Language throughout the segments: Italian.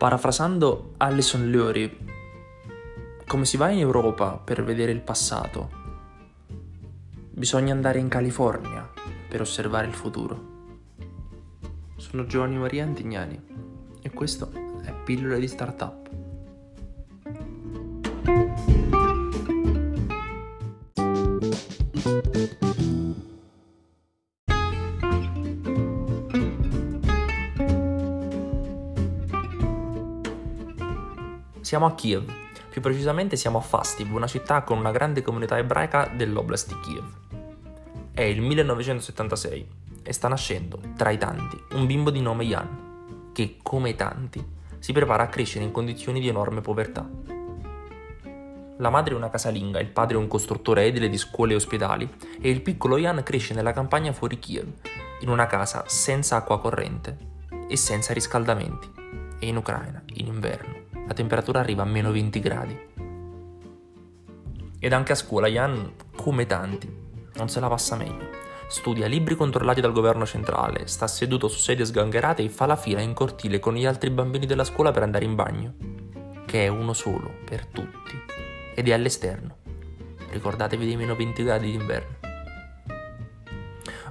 Parafrasando Alison Lurie, come si va in Europa per vedere il passato? Bisogna andare in California per osservare il futuro. Sono Giovanni Maria Antignani e questo è Pillola di Startup. Siamo a Kiev, più precisamente siamo a Fastiv, una città con una grande comunità ebraica dell'oblast di Kiev. È il 1976 e sta nascendo, tra i tanti, un bimbo di nome Jan, che, come tanti, si prepara a crescere in condizioni di enorme povertà. La madre è una casalinga, il padre è un costruttore edile di scuole e ospedali e il piccolo Jan cresce nella campagna fuori Kiev, in una casa senza acqua corrente e senza riscaldamenti, e in Ucraina, in inverno. La temperatura arriva a meno 20 gradi. Ed anche a scuola Jan, come tanti, non se la passa meglio. Studia libri controllati dal governo centrale, sta seduto su sedie sgangherate e fa la fila in cortile con gli altri bambini della scuola per andare in bagno, che è uno solo per tutti, ed è all'esterno. Ricordatevi dei meno 20 gradi d'inverno.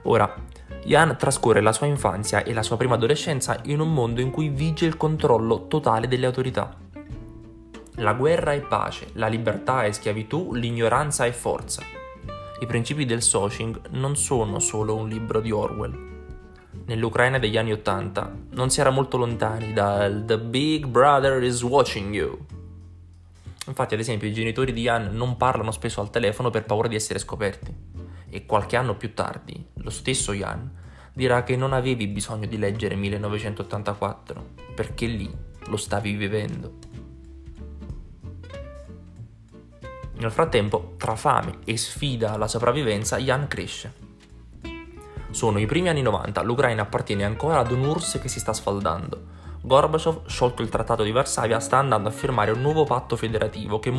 Ora, Jan trascorre la sua infanzia e la sua prima adolescenza in un mondo in cui vige il controllo totale delle autorità. La guerra e pace, la libertà e schiavitù, l'ignoranza e forza. I principi del Socing non sono solo un libro di Orwell. Nell'Ucraina degli anni Ottanta non si era molto lontani dal The Big Brother is watching you. Infatti, ad esempio, i genitori di Jan non parlano spesso al telefono per paura di essere scoperti. E qualche anno più tardi, lo stesso Jan dirà che non avevi bisogno di leggere 1984, perché lì lo stavi vivendo. Nel frattempo, tra fame e sfida alla sopravvivenza, Jan cresce. Sono i primi anni 90, l'Ucraina appartiene ancora ad un'URSS che si sta sfaldando. Gorbaciov, sciolto il trattato di Varsavia, sta andando a firmare un nuovo patto federativo che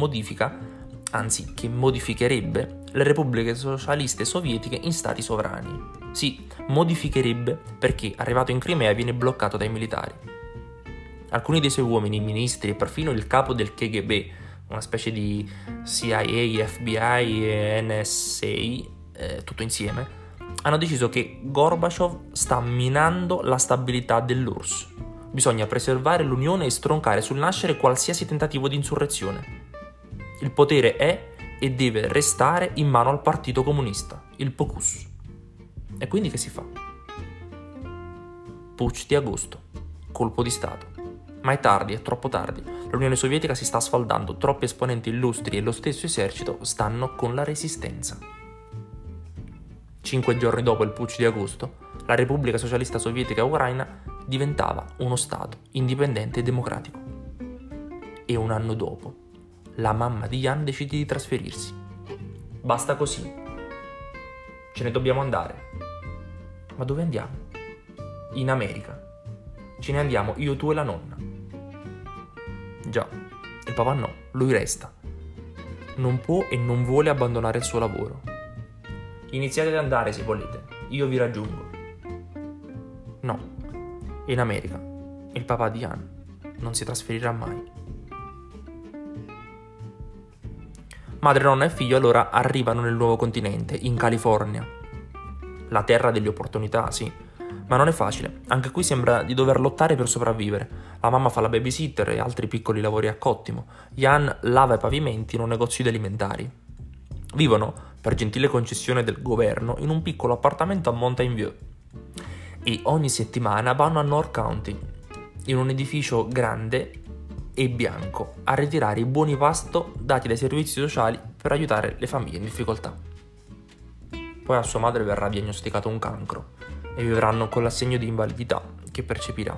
modificherebbe le repubbliche socialiste sovietiche in stati sovrani. Sì, modificherebbe perché, arrivato in Crimea, viene bloccato dai militari. Alcuni dei suoi uomini, ministri e perfino il capo del KGB, una specie di CIA, FBI e NSA, tutto insieme, hanno deciso che Gorbaciov sta minando la stabilità dell'URSS. Bisogna preservare l'Unione e stroncare sul nascere qualsiasi tentativo di insurrezione. Il potere è e deve restare in mano al Partito Comunista, il PCUS. E quindi che si fa? Putsch di agosto, colpo di Stato. Ma è tardi, è troppo tardi. L'Unione Sovietica si sta sfaldando, troppi esponenti illustri e lo stesso esercito stanno con la resistenza. 5 giorni dopo il putsch di agosto, la Repubblica Socialista Sovietica Ucraina diventava uno Stato indipendente e democratico. E un anno dopo, la mamma di Jan decide di trasferirsi. Basta così. Ce ne dobbiamo andare. Ma dove andiamo? In America. Ce ne andiamo io, tu e la nonna. Già, il papà no, lui resta. Non può e non vuole abbandonare il suo lavoro. Iniziate ad andare se volete, io vi raggiungo. No, in America il papà di Jan non si trasferirà mai. Madre, nonna e figlio allora arrivano nel nuovo continente, in California. La terra delle opportunità, sì. Ma non è facile, anche qui sembra di dover lottare per sopravvivere. La mamma fa la babysitter e altri piccoli lavori a cottimo. Jan lava i pavimenti in un negozio di alimentari. Vivono, per gentile concessione del governo, in un piccolo appartamento a Mountain View. E ogni settimana vanno a North County, in un edificio grande e bianco, a ritirare i buoni pasto dati dai servizi sociali per aiutare le famiglie in difficoltà. Poi a sua madre verrà diagnosticato un cancro e vivranno con l'assegno di invalidità che percepirà.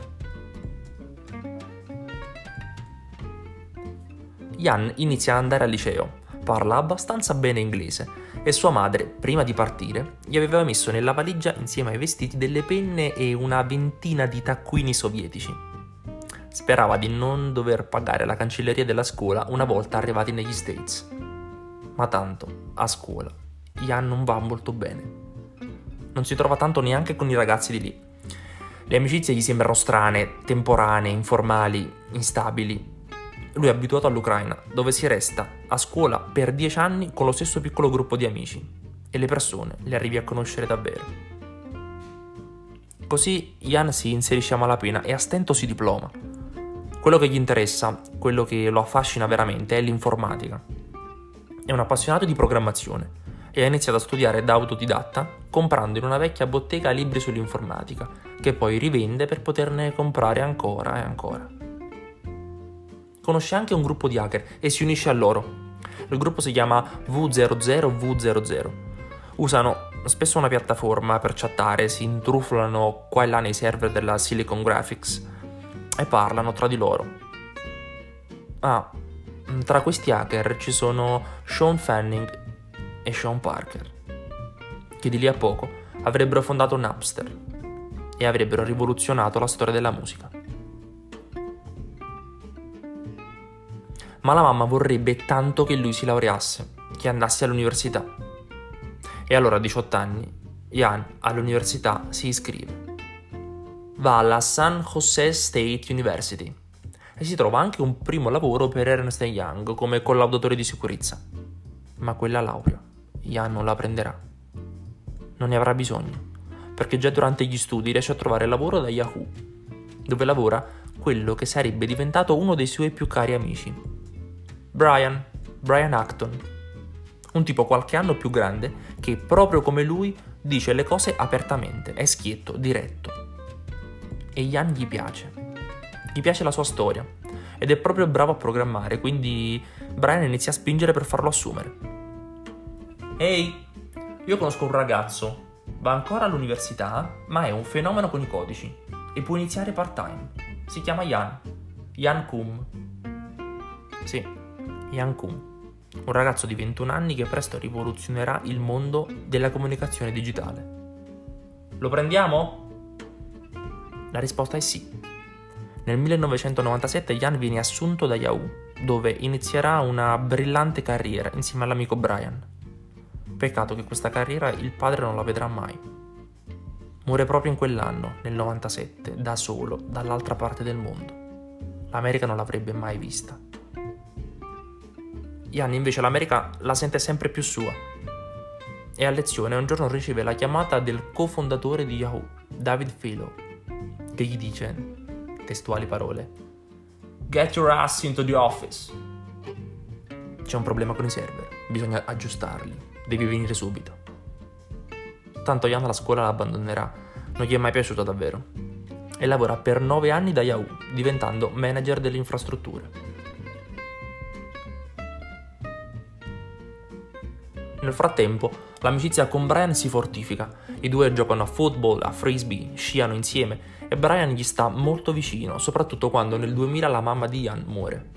Jan inizia ad andare al liceo, parla abbastanza bene inglese e sua madre, prima di partire, gli aveva messo nella valigia insieme ai vestiti delle penne e una ventina di taccuini sovietici. Sperava di non dover pagare alla cancelleria della scuola una volta arrivati negli States. Ma tanto, a scuola, Jan non va molto bene. Non si trova tanto neanche con i ragazzi di lì. Le amicizie gli sembrano strane, temporanee, informali, instabili. Lui è abituato all'Ucraina, dove si resta a scuola per 10 anni con lo stesso piccolo gruppo di amici e le persone le arrivi a conoscere davvero. Così Jan si inserisce a malapena e a stento si diploma. Quello che gli interessa, quello che lo affascina veramente, è l'informatica. È un appassionato di programmazione e ha iniziato a studiare da autodidatta, comprando in una vecchia bottega libri sull'informatica, che poi rivende per poterne comprare ancora e ancora. Conosce anche un gruppo di hacker e si unisce a loro. Il gruppo si chiama W00W00. Usano spesso una piattaforma per chattare, si intrufolano qua e là nei server della Silicon Graphics e parlano tra di loro. Tra questi hacker ci sono Shawn Fanning e Sean Parker, che di lì a poco avrebbero fondato Napster e avrebbero rivoluzionato la storia della musica. Ma la mamma vorrebbe tanto che lui si laureasse, che andasse all'università. E allora a 18 anni, Jan all'università si iscrive. Va alla San Jose State University e si trova anche un primo lavoro per Ernst Young come collaudatore di sicurezza. Ma quella laurea Jan non la prenderà. Non ne avrà bisogno, perché già durante gli studi riesce a trovare lavoro da Yahoo, dove lavora quello che sarebbe diventato uno dei suoi più cari amici, Brian Acton, un tipo qualche anno più grande che, proprio come lui, dice le cose apertamente, è schietto, diretto. E Jan gli piace la sua storia ed è proprio bravo a programmare, quindi Brian inizia a spingere per farlo assumere. Ehi, io conosco un ragazzo, va ancora all'università, ma è un fenomeno con i codici e può iniziare part-time. Si chiama Jan Koum. Sì. Jan Koum, un ragazzo di 21 anni che presto rivoluzionerà il mondo della comunicazione digitale. Lo prendiamo? La risposta è sì. Nel 1997 Jan viene assunto da Yahoo, dove inizierà una brillante carriera insieme all'amico Brian. Peccato che questa carriera il padre non la vedrà mai. Muore proprio in quell'anno, nel 97, da solo, dall'altra parte del mondo. L'America non l'avrebbe mai vista. Jan invece l'America la sente sempre più sua e a lezione un giorno riceve la chiamata del cofondatore di Yahoo, David Philo, che gli dice, testuali parole, "Get your ass into the office." C'è un problema con i server, bisogna aggiustarli, devi venire subito. Tanto Jan la scuola la abbandonerà, non gli è mai piaciuta davvero, e lavora per 9 anni da Yahoo, diventando manager delle infrastrutture. Nel frattempo, l'amicizia con Brian si fortifica, i due giocano a football, a frisbee, sciano insieme e Brian gli sta molto vicino, soprattutto quando nel 2000 la mamma di Jan muore,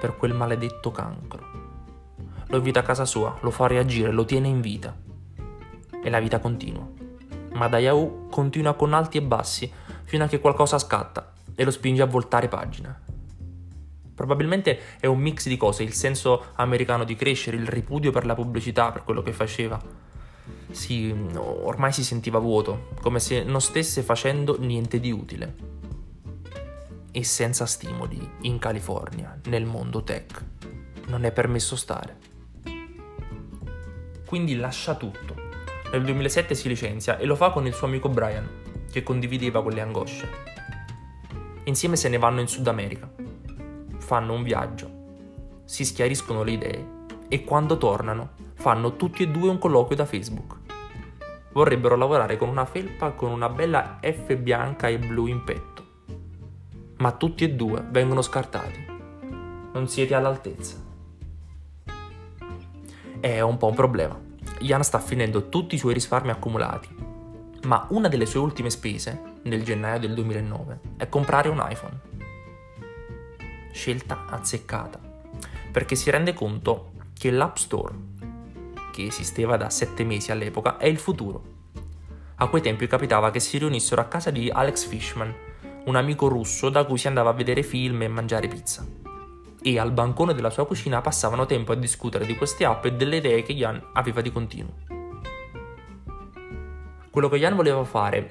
per quel maledetto cancro. Lo invita a casa sua, lo fa reagire, lo tiene in vita. E la vita continua. Ma da Yahoo continua con alti e bassi, fino a che qualcosa scatta e lo spinge a voltare pagina. Probabilmente è un mix di cose, il senso americano di crescere, il ripudio per la pubblicità, per quello che faceva. Sì, ormai si sentiva vuoto, come se non stesse facendo niente di utile. E senza stimoli, in California, nel mondo tech, non è permesso stare. Quindi lascia tutto. Nel 2007 si licenzia e lo fa con il suo amico Brian, che condivideva quelle angosce. Insieme se ne vanno in Sud America. Fanno un viaggio, si schiariscono le idee e quando tornano fanno tutti e due un colloquio da Facebook. Vorrebbero lavorare con una felpa con una bella F bianca e blu in petto, ma tutti e due vengono scartati. Non siete all'altezza. È un po' un problema. Jan sta finendo tutti i suoi risparmi accumulati, ma una delle sue ultime spese, nel gennaio del 2009, è comprare un iPhone. Scelta azzeccata, perché si rende conto che l'App Store, che esisteva da 7 mesi all'epoca, è il futuro. A quei tempi capitava che si riunissero a casa di Alex Fishman, un amico russo da cui si andava a vedere film e mangiare pizza. E al bancone della sua cucina passavano tempo a discutere di queste app e delle idee che Jan aveva di continuo. Quello che Jan voleva fare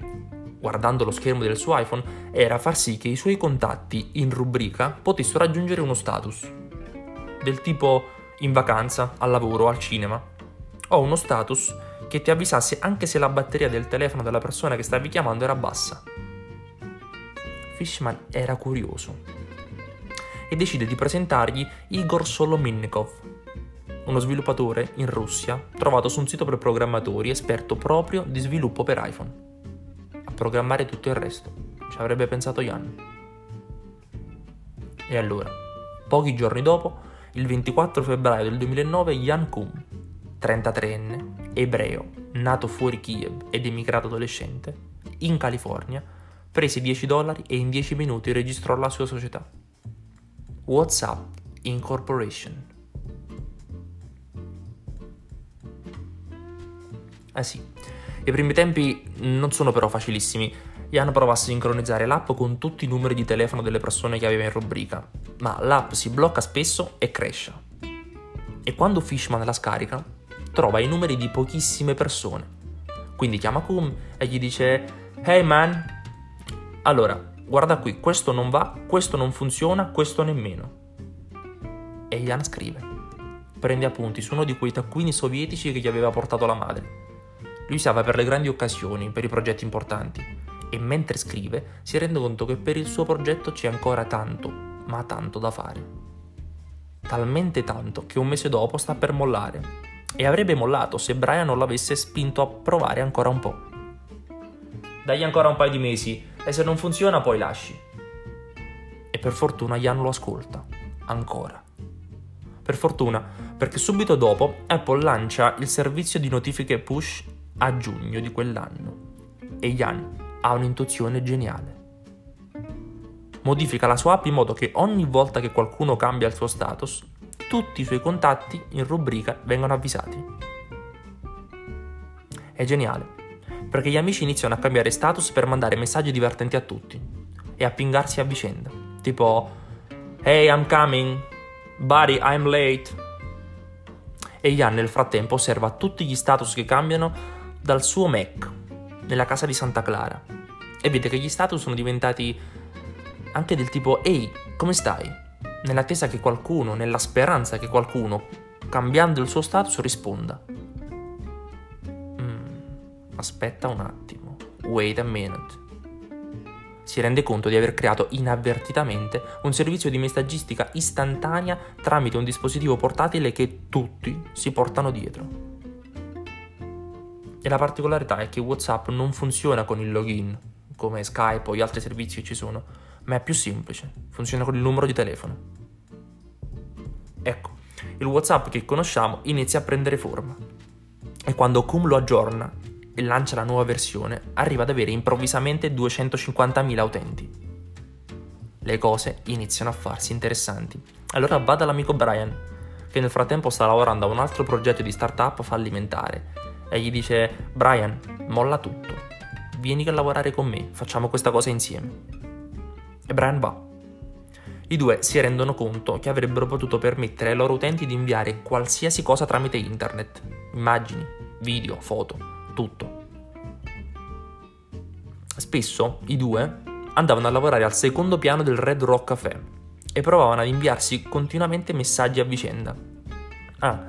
guardando lo schermo del suo iPhone, era far sì che i suoi contatti in rubrica potessero raggiungere uno status, del tipo in vacanza, al lavoro, al cinema, o uno status che ti avvisasse anche se la batteria del telefono della persona che stavi chiamando era bassa. Fishman era curioso e decide di presentargli Igor Solominnikov, uno sviluppatore in Russia trovato su un sito per programmatori esperto proprio di sviluppo per iPhone. A programmare tutto il resto ci avrebbe pensato Jan. E allora, pochi giorni dopo, il 24 febbraio del 2009, Jan Koum, 33enne, ebreo, nato fuori Kiev ed emigrato adolescente, in California, prese $10 e in 10 minuti registrò la sua società, WhatsApp Incorporation. Ah sì, i primi tempi non sono però facilissimi. Jan prova a sincronizzare l'app con tutti i numeri di telefono delle persone che aveva in rubrica, ma l'app si blocca spesso e cresce. E quando Fishman la scarica, trova i numeri di pochissime persone. Quindi chiama Koum e gli dice: "Hey man, allora, guarda qui, questo non va, questo non funziona, questo nemmeno." E Jan scrive. Prende appunti su uno di quei taccuini sovietici che gli aveva portato la madre. Li usava per le grandi occasioni, per i progetti importanti. E mentre scrive, si rende conto che per il suo progetto c'è ancora tanto, ma tanto da fare. Talmente tanto che un mese dopo sta per mollare. E avrebbe mollato se Brian non l'avesse spinto a provare ancora un po'. Dagli ancora un paio di mesi. E se non funziona poi lasci. E per fortuna Jan lo ascolta, ancora. Per fortuna, perché subito dopo Apple lancia il servizio di notifiche push a giugno di quell'anno e Jan ha un'intuizione geniale. Modifica la sua app in modo che ogni volta che qualcuno cambia il suo status, tutti i suoi contatti in rubrica vengono avvisati. È geniale. Perché gli amici iniziano a cambiare status per mandare messaggi divertenti a tutti e a pingarsi a vicenda, tipo "Hey, I'm coming, buddy, I'm late". E Jan nel frattempo osserva tutti gli status che cambiano dal suo Mac nella casa di Santa Clara e vede che gli status sono diventati anche del tipo "Ehi, come stai?", nell'attesa che qualcuno, nella speranza che qualcuno, cambiando il suo status, risponda. Aspetta un attimo, wait a minute. Si rende conto di aver creato inavvertitamente un servizio di messaggistica istantanea tramite un dispositivo portatile che tutti si portano dietro. E la particolarità è che WhatsApp non funziona con il login, come Skype o gli altri servizi che ci sono, ma è più semplice, funziona con il numero di telefono. Ecco, il WhatsApp che conosciamo inizia a prendere forma. E quando Koum lo aggiorna e lancia la nuova versione, arriva ad avere improvvisamente 250.000 utenti. Le cose iniziano a farsi interessanti. Allora va dall'amico Brian, che nel frattempo sta lavorando a un altro progetto di startup fallimentare, e gli dice: "Brian, molla tutto, vieni a lavorare con me, facciamo questa cosa insieme". E Brian va. I due si rendono conto che avrebbero potuto permettere ai loro utenti di inviare qualsiasi cosa tramite internet, immagini, video, foto, tutto. Spesso i due andavano a lavorare al secondo piano del Red Rock Cafe e provavano ad inviarsi continuamente messaggi a vicenda. Ah,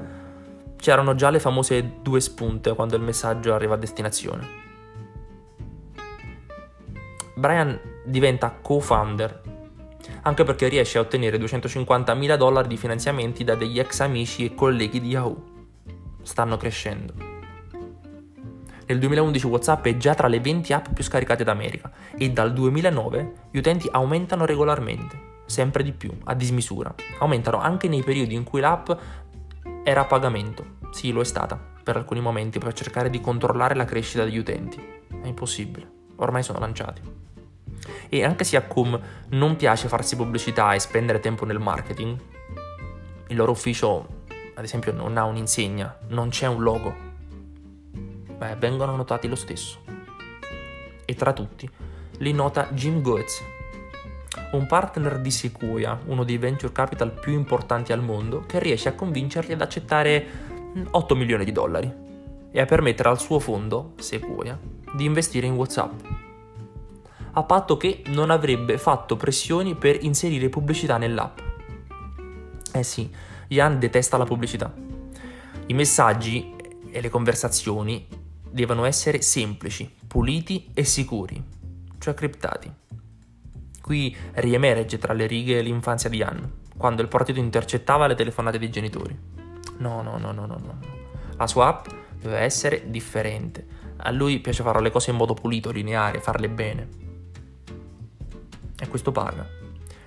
c'erano già le famose 2 spunte quando il messaggio arriva a destinazione. Brian diventa co-founder, anche perché riesce a ottenere $250.000 di finanziamenti da degli ex amici e colleghi di Yahoo. Stanno crescendo. Nel 2011 WhatsApp è già tra le 20 app più scaricate d'America e dal 2009 gli utenti aumentano regolarmente, sempre di più, a dismisura. Aumentano anche nei periodi in cui l'app era a pagamento. Sì, lo è stata, per alcuni momenti, per cercare di controllare la crescita degli utenti. È impossibile, ormai sono lanciati. E anche se a Koum non piace farsi pubblicità e spendere tempo nel marketing, il loro ufficio, ad esempio, non ha un'insegna, non c'è un logo. Beh, vengono notati lo stesso. E tra tutti li nota Jim Goetz, un partner di Sequoia, uno dei venture capital più importanti al mondo, che riesce a convincerli ad accettare $8 milioni e a permettere al suo fondo, Sequoia, di investire in WhatsApp. a patto che non avrebbe fatto pressioni per inserire pubblicità nell'app. Eh sì, Jan detesta la pubblicità. I messaggi e le conversazioni devono essere semplici, puliti e sicuri, cioè criptati. Qui riemerge tra le righe l'infanzia di Jan, quando il partito intercettava le telefonate dei genitori. No. La sua app doveva essere differente. A lui piace fare le cose in modo pulito, lineare, farle bene. E questo paga.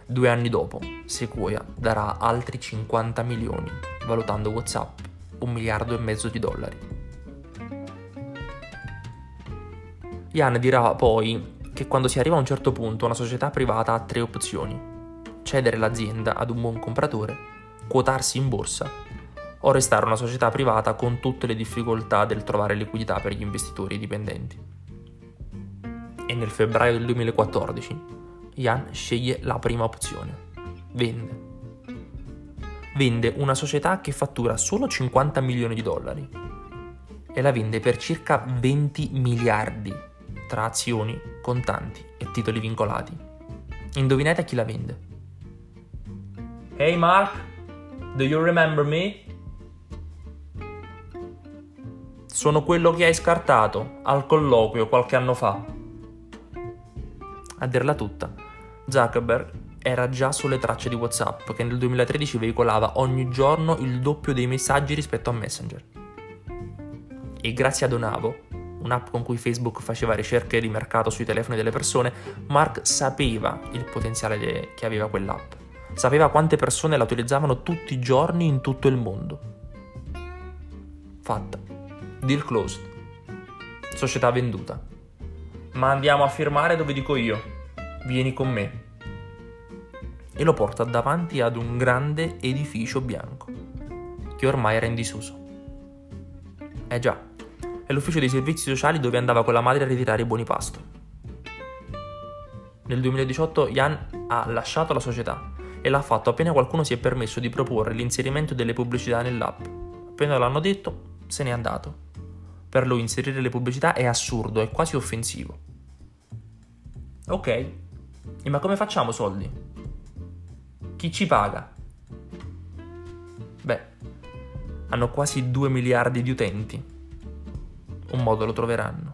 2 anni dopo, Sequoia darà altri 50 milioni, valutando WhatsApp $1,5 miliardi Jan dirà poi che quando si arriva a un certo punto una società privata ha 3 opzioni: cedere l'azienda ad un buon compratore, quotarsi in borsa o restare una società privata con tutte le difficoltà del trovare liquidità per gli investitori e i dipendenti. E nel febbraio del 2014 Jan sceglie la prima opzione. Vende una società che fattura solo $50 milioni e la vende per circa $20 miliardi tra azioni, contanti e titoli vincolati. Indovinate a chi la vende? Hey Mark, do you remember me? Sono quello che hai scartato al colloquio qualche anno fa. A dirla tutta, Zuckerberg era già sulle tracce di WhatsApp, che nel 2013 veicolava ogni giorno il doppio dei messaggi rispetto a Messenger. E grazie a Donavo, un'app con cui Facebook faceva ricerche di mercato sui telefoni delle persone, Mark sapeva il potenziale che aveva quell'app. Sapeva quante persone la utilizzavano tutti i giorni in tutto il mondo. Fatta. Deal closed. Società venduta. Ma andiamo a firmare dove dico io. Vieni con me. E lo porta davanti ad un grande edificio bianco, che ormai era in disuso. Eh già, è l'ufficio dei servizi sociali dove andava con la madre a ritirare i buoni pasto. Nel 2018 Jan ha lasciato la società e l'ha fatto appena qualcuno si è permesso di proporre l'inserimento delle pubblicità nell'app. Appena l'hanno detto, se n'è andato. Per lui inserire le pubblicità è assurdo, è quasi offensivo. Ok, e ma come facciamo soldi? Chi ci paga? Beh, hanno quasi 2 miliardi di utenti. Un modo lo troveranno.